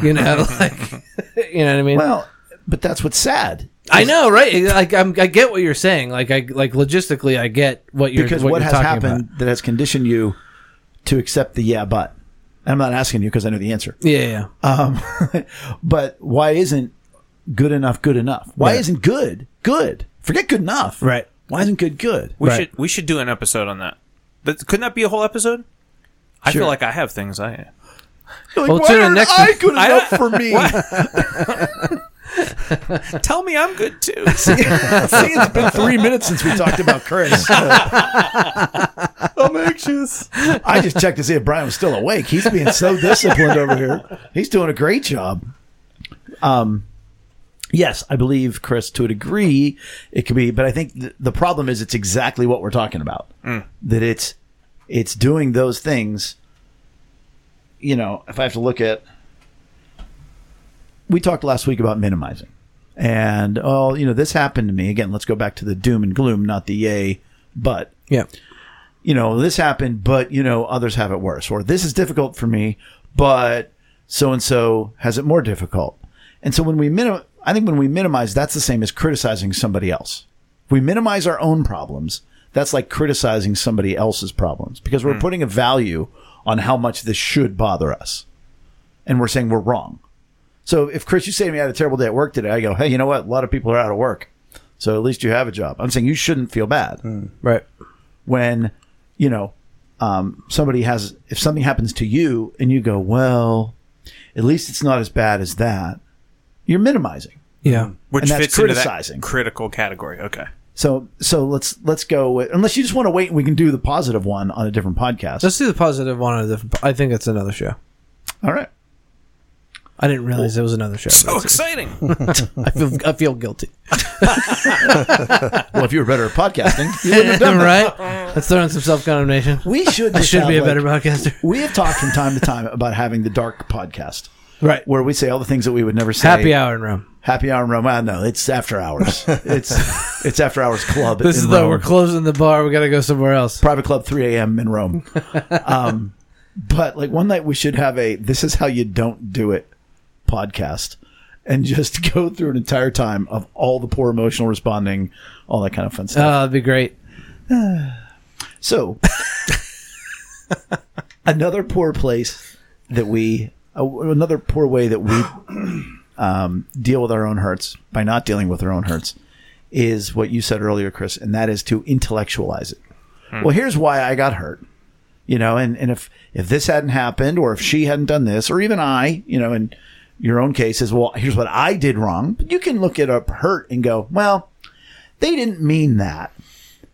You know, like, you know what I mean? Well, but that's what's sad. I know, right? Like, I'm, I get what you're saying. Like, I like logistically, I get what you're because what, what you're has happened about. That has conditioned you to accept the yeah, but. I'm not asking you because I know the answer. Yeah, yeah. Um, but why isn't good enough good enough? Why right. isn't good good? Forget good enough. Right. Why isn't good good? We right. should we should do an episode on that. But couldn't that be a whole episode? Sure. I feel like I have things I... Like, well, why aren't next I good enough I, for me? Tell me I'm good too. See, it's been three minutes since we talked about Chris. I'm anxious. I just checked to see if Brian was still awake. He's being so disciplined over here. He's doing a great job. Um, yes, I believe Chris to a degree it could be, but I think th- the problem is it's exactly what we're talking about. Mm. That it's it's doing those things. You know, if I have to look at. We talked last week about minimizing and, oh, you know, this happened to me again. Let's go back to the doom and gloom, not the yay, but, yeah, you know, this happened, but, you know, others have it worse, or this is difficult for me, but so-and-so has it more difficult. And so when we minim, I think when we minimize, that's the same as criticizing somebody else. If we minimize our own problems, that's like criticizing somebody else's problems because we're mm. putting a value on how much this should bother us. And we're saying we're wrong. So if, Chris, you say to me, I had a terrible day at work today, I go, hey, you know what? A lot of people are out of work, so at least you have a job. I'm saying you shouldn't feel bad. Mm, right. When, you know, um, somebody has – if something happens to you and you go, well, at least it's not as bad as that, you're minimizing. Yeah. Which and that's fits criticizing. Into that critical category. Okay. So so let's let's go with – unless you just want to wait and we can do the positive one on a different podcast. Let's do the positive one on a different po- – I think it's another show. All right. I didn't realize there was another show. So exciting! I feel I feel guilty. Well, if you were better at podcasting, you wouldn't have done that. Right? Let's throw in some self-condemnation. We should. I should be a like, better podcaster. We have talked from time to time about having the dark podcast, right? Where we say all the things that we would never say. Happy hour in Rome. Happy hour in Rome. I know it's after hours. It's it's after hours club. This in is though we're closing the bar. We got to go somewhere else. Private club, three a.m. in Rome. Um, but like one night we should have a. This is how you don't do it. Podcast and just go through an entire time of all the poor emotional responding, all that kind of fun stuff. Oh, that'd be great. So another poor place that we uh, another poor way that we um deal with our own hurts by not dealing with our own hurts is what you said earlier, Chris, and that is to intellectualize it. hmm. Well, here's why I got hurt, you know, and and if if this hadn't happened, or if she hadn't done this, or even I, you know, and your own case is, well, here's what I did wrong. But you can look it up hurt and go, well, they didn't mean that.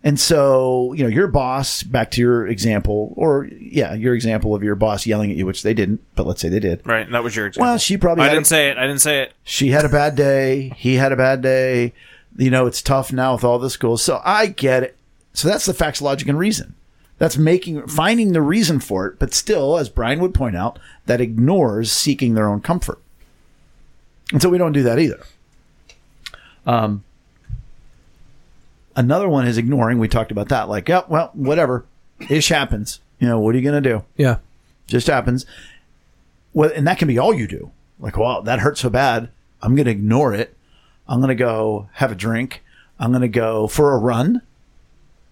And so, you know, your boss, back to your example, or, yeah, your example of your boss yelling at you, which they didn't, but let's say they did. Right, that was your example. Well, she probably I didn't a, say it. I didn't say it. She had a bad day. He had a bad day. You know, it's tough now with all the schools. So I get it. So that's the facts, logic, and reason. That's making finding the reason for it. But still, as Brian would point out, that ignores seeking their own comfort. And so we don't do that either. Um, another one is ignoring. We talked about that. Like, yep, yeah, well, whatever. Ish happens. You know, what are you going to do? Yeah. Just happens. Well, and that can be all you do. Like, wow, that hurts so bad. I'm going to ignore it. I'm going to go have a drink. I'm going to go for a run.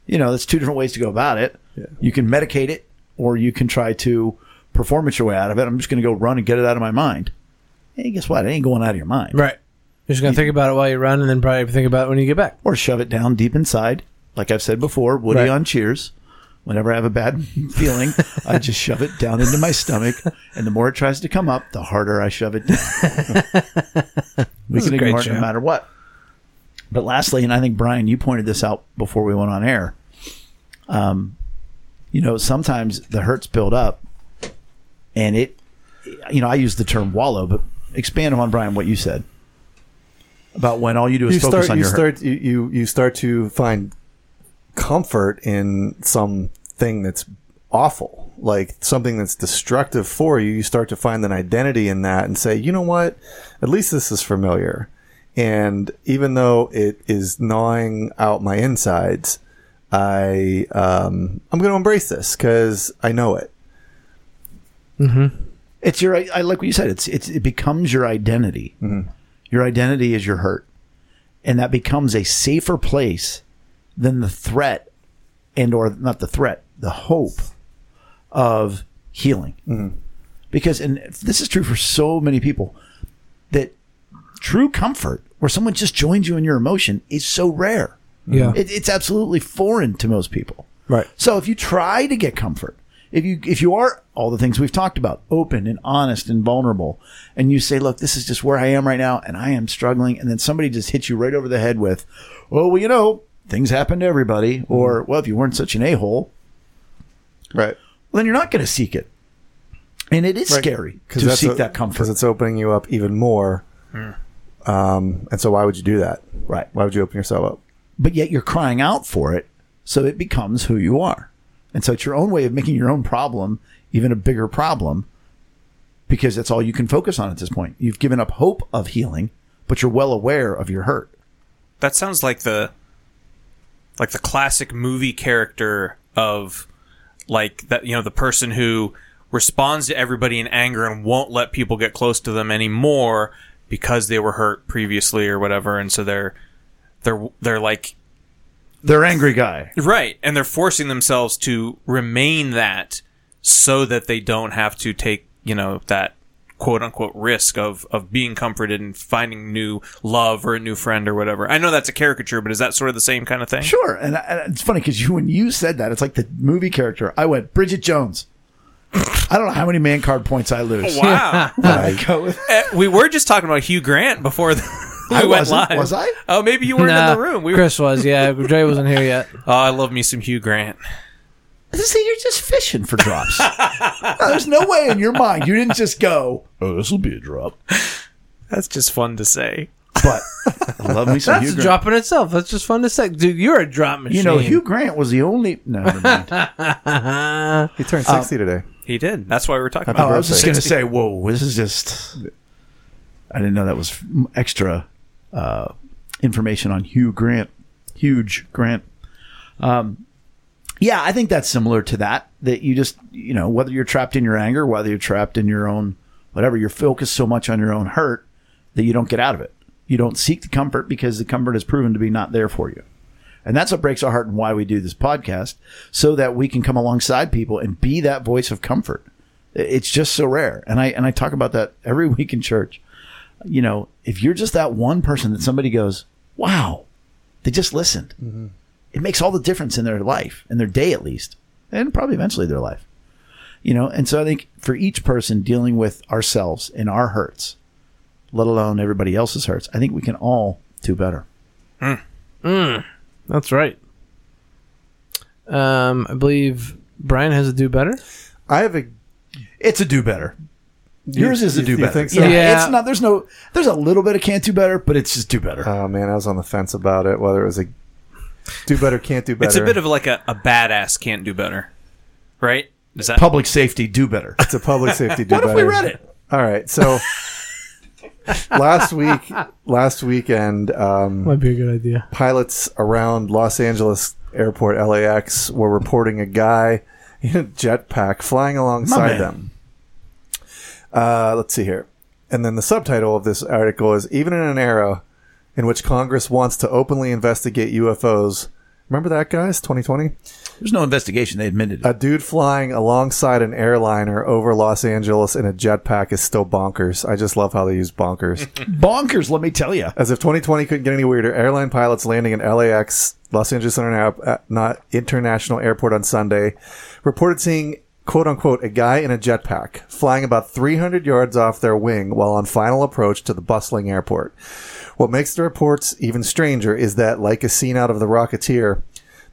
You know, there's two different ways to go about it. Yeah. You can medicate it, or you can try to performance your way out of it. I'm just going to go run and get it out of my mind. Hey, guess what? It ain't going out of your mind. Right. You're just going to think about it while you run and then probably think about it when you get back. Or shove it down deep inside. Like I've said before, Woody right. on Cheers. Whenever I have a bad feeling, I just shove it down into my stomach. And the more it tries to come up, the harder I shove it down. We can ignore it no matter what. But lastly, and I think, Brian, you pointed this out before we went on air. Um, you know, sometimes the hurts build up and it, you know, I use the term wallow, but expand on, Brian, what you said about when all you do is you focus start, on you your start, hurt. You, you, you start to find comfort in something that's awful, like something that's destructive for you. You start to find an identity in that and say, you know what? At least this is familiar. And even though it is gnawing out my insides, I, um, I'm going to embrace this because I know it. Mm-hmm. It's your, I like what you said, it's, it's it becomes your identity. Mm-hmm. Your identity is your hurt. And that becomes a safer place than the threat and or not the threat, the hope of healing. Mm-hmm. Because, and this is true for so many people, that true comfort where someone just joins you in your emotion is so rare. Yeah, it, It's absolutely foreign to most people. Right. So if you try to get comfort, if you if you are all the things we've talked about, open and honest and vulnerable, and you say, look, this is just where I am right now, and I am struggling, and then somebody just hits you right over the head with, well, well you know, things happen to everybody, or, well, if you weren't such an a-hole, right, well, then you're not going to seek it. And it is right. scary to seek a, that comfort. Because it's opening you up even more. Mm. Um, and so why would you do that? Right. Why would you open yourself up? But yet you're crying out for it, so it becomes who you are. And so it's your own way of making your own problem even a bigger problem, because that's all you can focus on at this point. You've given up hope of healing, but you're well aware of your hurt. That sounds like the like the classic movie character of, like, that, you know, the person who responds to everybody in anger and won't let people get close to them anymore because they were hurt previously or whatever, and so they're they're they're like they're angry guy, right, and they're forcing themselves to remain that so that they don't have to take, you know, that quote unquote risk of of being comforted and finding new love or a new friend or whatever. I know that's a caricature, but is that sort of the same kind of thing? Sure, and, and it's funny because you, when you said that, it's like the movie character. I went Bridget Jones. I don't know how many man card points I lose. Wow. I go with. We were just talking about Hugh Grant before the, we I went live. Was I? Oh, maybe you weren't nah, in the room. We Chris were... was, yeah. Dre wasn't here yet. Oh, I love me some Hugh Grant. See, you're just fishing for drops. There's no way in your mind you didn't just go, oh, this will be a drop. That's just fun to say. But I love me some That's Hugh Grant. That's a drop in itself. That's just fun to say. Dude, you're a drop machine. You know, Hugh Grant was the only... No, never mind. He turned sixty um, today. He did. That's why we were talking about it. Oh, I was just going to say, whoa, this is just... I didn't know that was extra uh, information on Hugh Grant. Huge Grant. Um, yeah, I think that's similar to that, that you just, you know, whether you're trapped in your anger, whether you're trapped in your own whatever, you're focused so much on your own hurt that you don't get out of it. You don't seek the comfort because the comfort is proven to be not there for you. And that's what breaks our heart and why we do this podcast, so that we can come alongside people and be that voice of comfort. It's just so rare. And I and I talk about that every week in church. You know, if you're just that one person that somebody goes, wow, they just listened. Mm-hmm. It makes all the difference in their life, in their day at least, and probably eventually their life. You know, and so I think for each person dealing with ourselves and our hurts, let alone everybody else's hurts, I think we can all do better. Mm. Mm. That's right. Um, I believe Brian has a do better. I have a. It's a do better. Yours you, is a do you, better. You think so? Yeah, yeah. It's not. There's no. There's a little bit of can't do better, but it's just do better. Oh man, I was on the fence about it. Whether it was a do better, can't do better. It's a bit of like a, a badass can't do better, right? Is that public safety do better? It's a public safety do better. What if we read it? All right, so. last week, last weekend, um, might be a good idea. Pilots around Los Angeles Airport L A X were reporting a guy in a jetpack flying alongside them. Uh, let's see here, and then the subtitle of this article is "Even in an Era in Which Congress Wants to Openly Investigate U F Os." Remember that, guys? twenty twenty There's no investigation. They admitted it. A dude flying alongside an airliner over Los Angeles in a jetpack is still bonkers. I just love how they use bonkers. Bonkers, let me tell you. As if twenty twenty couldn't get any weirder, airline pilots landing in L A X, Los Angeles International Airport on Sunday, reported seeing, quote-unquote, a guy in a jetpack flying about three hundred yards off their wing while on final approach to the bustling airport. What makes the reports even stranger is that, like a scene out of The Rocketeer,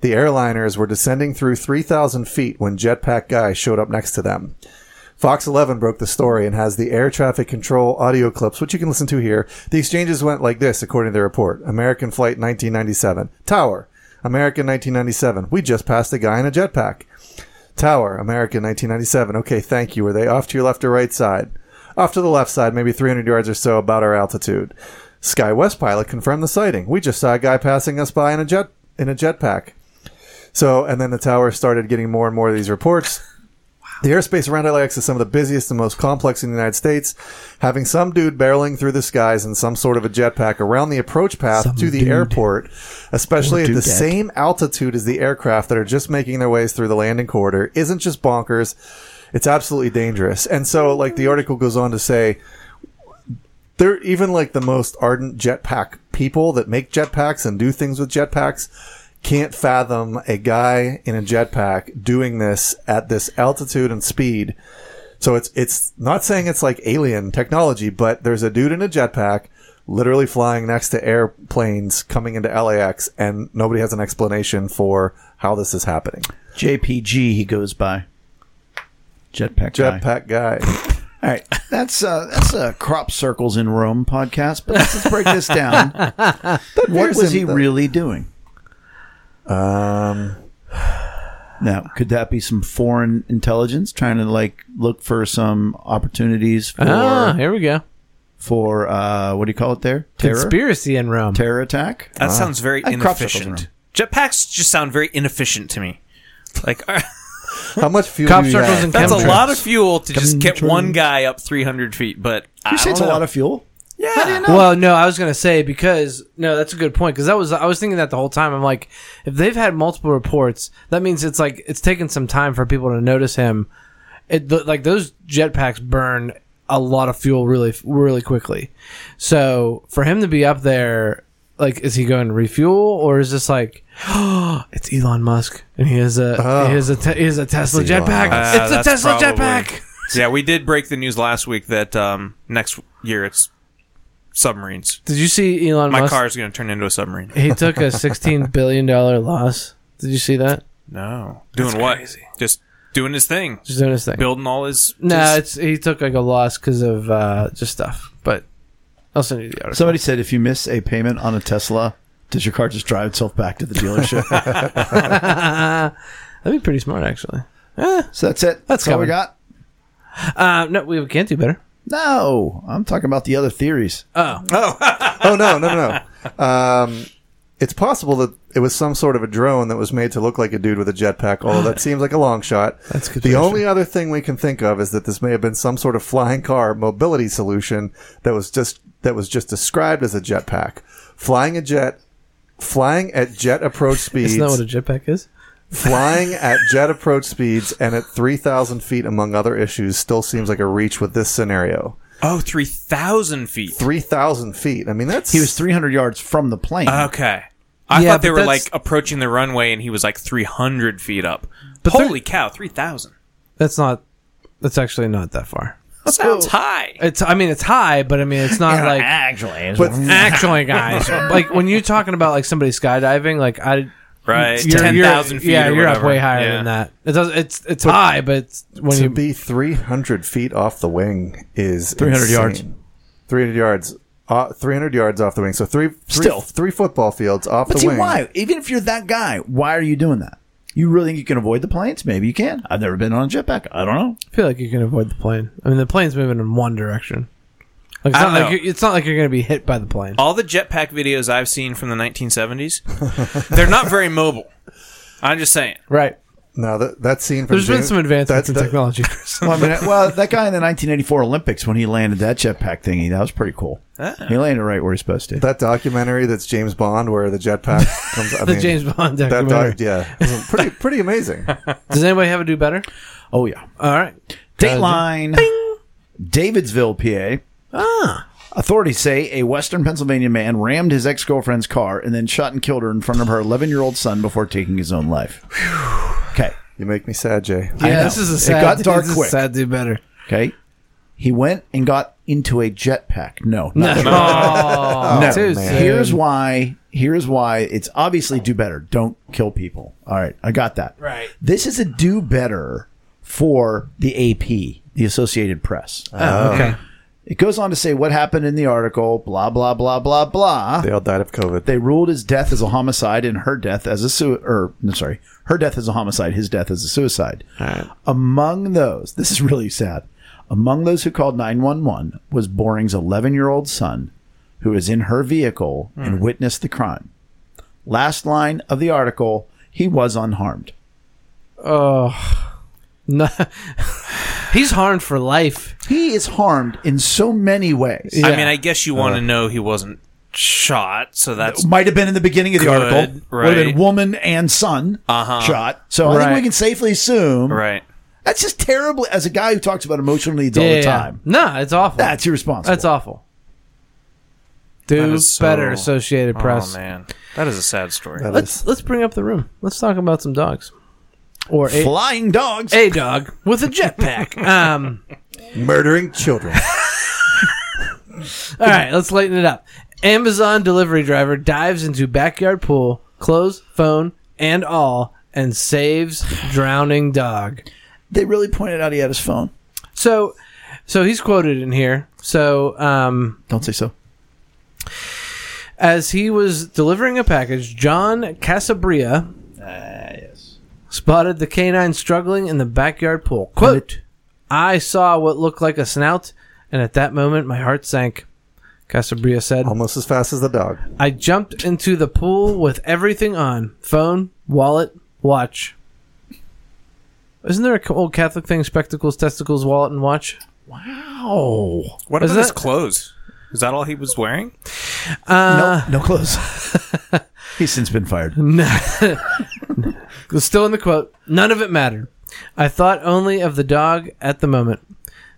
the airliners were descending through three thousand feet when jetpack guy showed up next to them. Fox eleven broke the story and has the air traffic control audio clips, which you can listen to here. The exchanges went like this, according to the report. American Flight nineteen ninety-seven. Tower. American nineteen ninety-seven. We just passed a guy in a jetpack. Tower. American nineteen ninety-seven. Okay, thank you. Are they off to your left or right side? Off to the left side, maybe three hundred yards or so, about our altitude. SkyWest pilot confirmed the sighting. We just saw a guy passing us by in a jet in a jetpack. So, and then the tower started getting more and more of these reports. Wow. The airspace around L A X is some of the busiest and most complex in the United States. Having some dude barreling through the skies in some sort of a jetpack around the approach path some to the dude. airport, especially at the same altitude as the aircraft that are just making their ways through the landing corridor, isn't just bonkers. It's absolutely dangerous. And so, like, the article goes on to say, they're even like the most ardent jetpack people that make jetpacks and do things with jetpacks can't fathom a guy in a jetpack doing this at this altitude and speed. So it's it's not saying it's like alien technology, but there's a dude in a jetpack literally flying next to airplanes coming into L A X, and nobody has an explanation for how this is happening. J P G, he goes by. Jetpack guy. Jetpack guy. guy. All right, that's uh, that's a Crop Circles in Rome podcast, but let's just break this down. What was he the... really doing? Um, now, could that be some foreign intelligence trying to like look for some opportunities for? Ah, here we go. For uh, what do you call it there? Terror? Conspiracy in Rome. Terror attack. That ah. sounds very and inefficient. In Jetpacks just sound very inefficient to me. Like. Are... How much fuel Cop do you have? And that's a lot of fuel to just get one guy up three hundred feet, but I you say it's know. a lot of fuel? Yeah. How do you know? Well, no, I was going to say because, no, that's a good point because that was I was thinking that the whole time. I'm like, if they've had multiple reports, that means it's like it's taken some time for people to notice him. It the, Like those jetpacks burn a lot of fuel really, really quickly. So for him to be up there, like, is he going to refuel or is this like, oh, it's Elon Musk and he has a oh. he has a te- he has a Tesla jetpack. Uh, it's a Tesla probably. jetpack. Yeah, we did break the news last week that um, next year it's submarines. Did you see Elon My Musk? My car is going to turn into a submarine. He took a sixteen billion dollars loss. Did you see that? No. Doing That's what? Crazy. Just doing his thing. Just doing his thing. Building all his... No, nah, his... he took like a loss because of uh, just stuff, but... I'll send you the article. Somebody said if you miss a payment on a Tesla, does your car just drive itself back to the dealership? That'd be pretty smart, actually. Eh, so that's it. That's, that's all we got. Uh, no, we can't do better. No, I'm talking about the other theories. Oh, oh, oh no, no, no, no. Um, it's possible that it was some sort of a drone that was made to look like a dude with a jetpack, although that seems like a long shot. That's good. The only other thing we can think of is that this may have been some sort of flying car mobility solution that was just that was just described as a jetpack. Flying a jet, flying at jet approach speeds. Isn't that what a jetpack is? Flying at jet approach speeds and at three thousand feet, among other issues, still seems like a reach with this scenario. Oh, three thousand feet. three thousand feet. I mean, that's... He was three hundred yards from the plane. Okay. I yeah, thought they were, like, approaching the runway, and he was, like, three hundred feet up. But Holy cow, three thousand. That's not... That's actually not that far. That sounds high. It's. I mean, it's high, but I mean, it's not yeah, like actually. But actually, guys, like when you're talking about like somebody skydiving, like I right ten thousand feet. Yeah, or you're whatever. Up way higher yeah. than that. It does. It's it's but high, but it's when to you be three hundred feet off the wing is three hundred yards. Three hundred yards. Uh, three hundred yards off the wing. So three, three still three football fields off but the see, wing. Why? Even if you're that guy, why are you doing that? You really think you can avoid the planes? Maybe you can. I've never been on a jetpack. I don't know. I feel like you can avoid the plane. I mean, the plane's moving in one direction. Like, it's, I don't not know. Like it's not like you're going to be hit by the plane. All the jetpack videos I've seen from the nineteen seventies, they're not very mobile. I'm just saying. Right. Now, that, that scene from... There's James, been some advancements in technology. well, I mean, well, that guy in the nineteen eighty-four Olympics, when he landed that jetpack thingy, that was pretty cool. Uh, he landed right where he's supposed to. That documentary that's James Bond, where the jetpack comes... I the mean, James Bond documentary. That doc, yeah. It was pretty, pretty amazing. Does anybody have a do better? Oh, yeah. All right. Dateline. Ding. Davidsville, P A. Ah. Authorities say a Western Pennsylvania man rammed his ex-girlfriend's car and then shot and killed her in front of her eleven-year-old son before taking his own life. Whew. Okay. You make me sad, Jay. Yeah, this is a sad. It got dark quick. Sad do better. Okay. He went and got into a jetpack. No. No. Sure. Oh, no. Too soon. Here's why. Here's why. It's obviously do better. Don't kill people. All right. I got that. Right. This is a do better for the A P, the Associated Press. Oh, okay. It goes on to say what happened in the article, blah, blah, blah, blah, blah. They all died of COVID. They ruled his death as a homicide and her death as a suicide. Or, no, sorry. Her death as a homicide, his death as a suicide. All right. Among those, this is really sad. Among those who called nine one one was Boring's eleven-year-old son, who was in her vehicle mm. and witnessed the crime. Last line of the article, he was unharmed. Oh, no. He's harmed for life. He is harmed in so many ways. Yeah. I mean, I guess you want to uh, know he wasn't shot, so that's... Might have been in the beginning of the good, article. Right. Would have been woman and son uh-huh. shot. So right. I think we can safely assume... Right. That's just terrible. As a guy who talks about emotional needs yeah, all the time... Yeah. No, it's awful. That's irresponsible. That's awful. Do so, better, Associated Press. Oh, man. That is a sad story. That let's is. let's bring up the room. Let's talk about some dogs. Or a, Flying dogs. A dog with a jetpack. Um, Murdering children. All right, let's lighten it up. Amazon delivery driver dives into backyard pool, clothes, phone, and all, and saves drowning dog. They really pointed out he had his phone. So so he's quoted in here. So um, Don't say so. As he was delivering a package, John Casabria uh, yes. spotted the canine struggling in the backyard pool. Quote, I saw what looked like a snout, and at that moment, my heart sank, Casabria said. Almost as fast as the dog. I jumped into the pool with everything on. Phone, wallet, watch. Isn't there an old Catholic thing? Spectacles, testicles, wallet, and watch? Wow. What about his clothes? Is that all he was wearing? Uh, no, no clothes. He's since been fired. Still in the quote, none of it mattered. I thought only of the dog at the moment.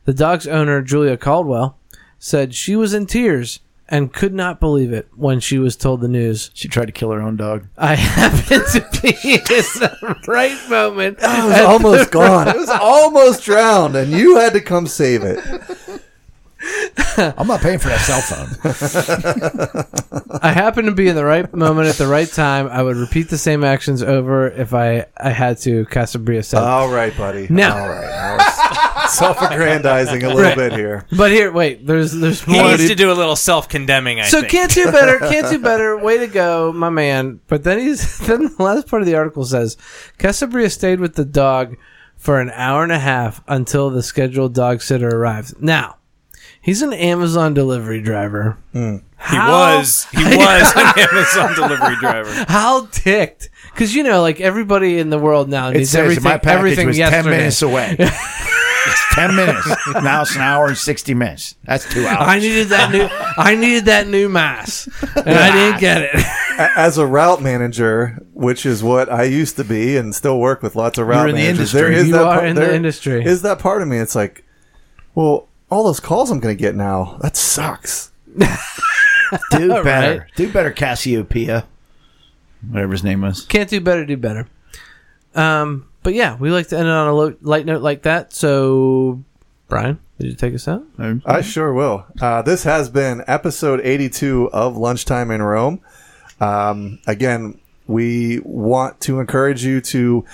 The dog's owner, Julia Caldwell, said she was in tears and could not believe it when she was told the news. She tried to kill her own dog. I happened to be in the right moment. Oh, it was almost gone. It was almost drowned, and you had to come save it. I'm not paying for that cell phone. I happened to be in the right moment at the right time. I would repeat the same actions over if I, I had to, Casabria said. All right, buddy. Now, all right. I was self-aggrandizing a little right. bit here. But here, wait. There's there's more. He needs to do a little self-condemning, I so think. So can't do better. Can't do better. Way to go, my man. But then he's then the last part of the article says, Casabria stayed with the dog for an hour and a half until the scheduled dog sitter arrived. Now, he's an Amazon delivery driver. Mm. He was. He was an Amazon delivery driver. How ticked. Because, you know, like everybody in the world now it needs says everything, my package everything was yesterday. ten minutes away. It's ten minutes. Now it's an hour and sixty minutes. That's two hours. I needed that new I needed that new mass, and I didn't get it. As a route manager, which is what I used to be and still work with lots of route You're managers. You're in the industry. There is you that are part, in the industry. Is that part of me? It's like, well, all those calls I'm going to get now. That sucks. Do better. Right. Do better, Cassiopeia. Whatever his name was. Can't do better, do better. Um, but yeah, we like to end it on a lo- light note like that. So, Brian, did you take us out? I sure will. Uh, this has been episode eighty-two of Lunchtime in Rome. Um, again, we want to encourage you to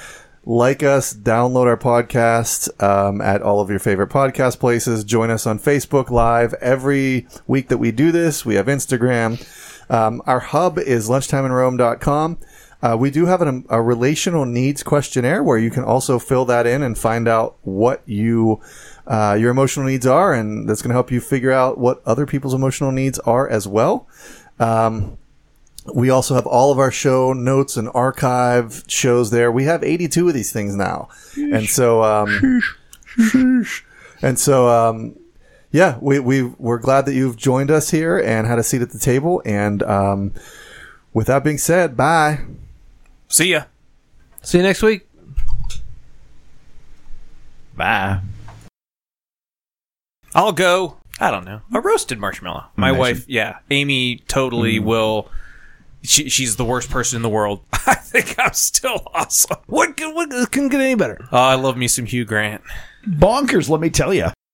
like us, download our podcast um, at all of your favorite podcast places. Join us on Facebook Live every week that we do this. We have Instagram. Um, our hub is lunchtime in rome dot com. Uh, we do have an, a relational needs questionnaire where you can also fill that in and find out what you uh, your emotional needs are, and that's going to help you figure out what other people's emotional needs are as well. Um, We also have all of our show notes and archive shows there. We have eighty-two of these things now. And so, um, and so, um, yeah, we, we, we're glad that you've joined us here and had a seat at the table. And, um, with that being said, bye. See ya. See you next week. Bye. I'll go, I don't know, a roasted marshmallow. My Imagine. wife, yeah, Amy totally mm. will. She, she's the worst person in the world. I think I'm still awesome. What, what, what couldn't get any better? Oh, I love me some Hugh Grant. Bonkers, let me tell you.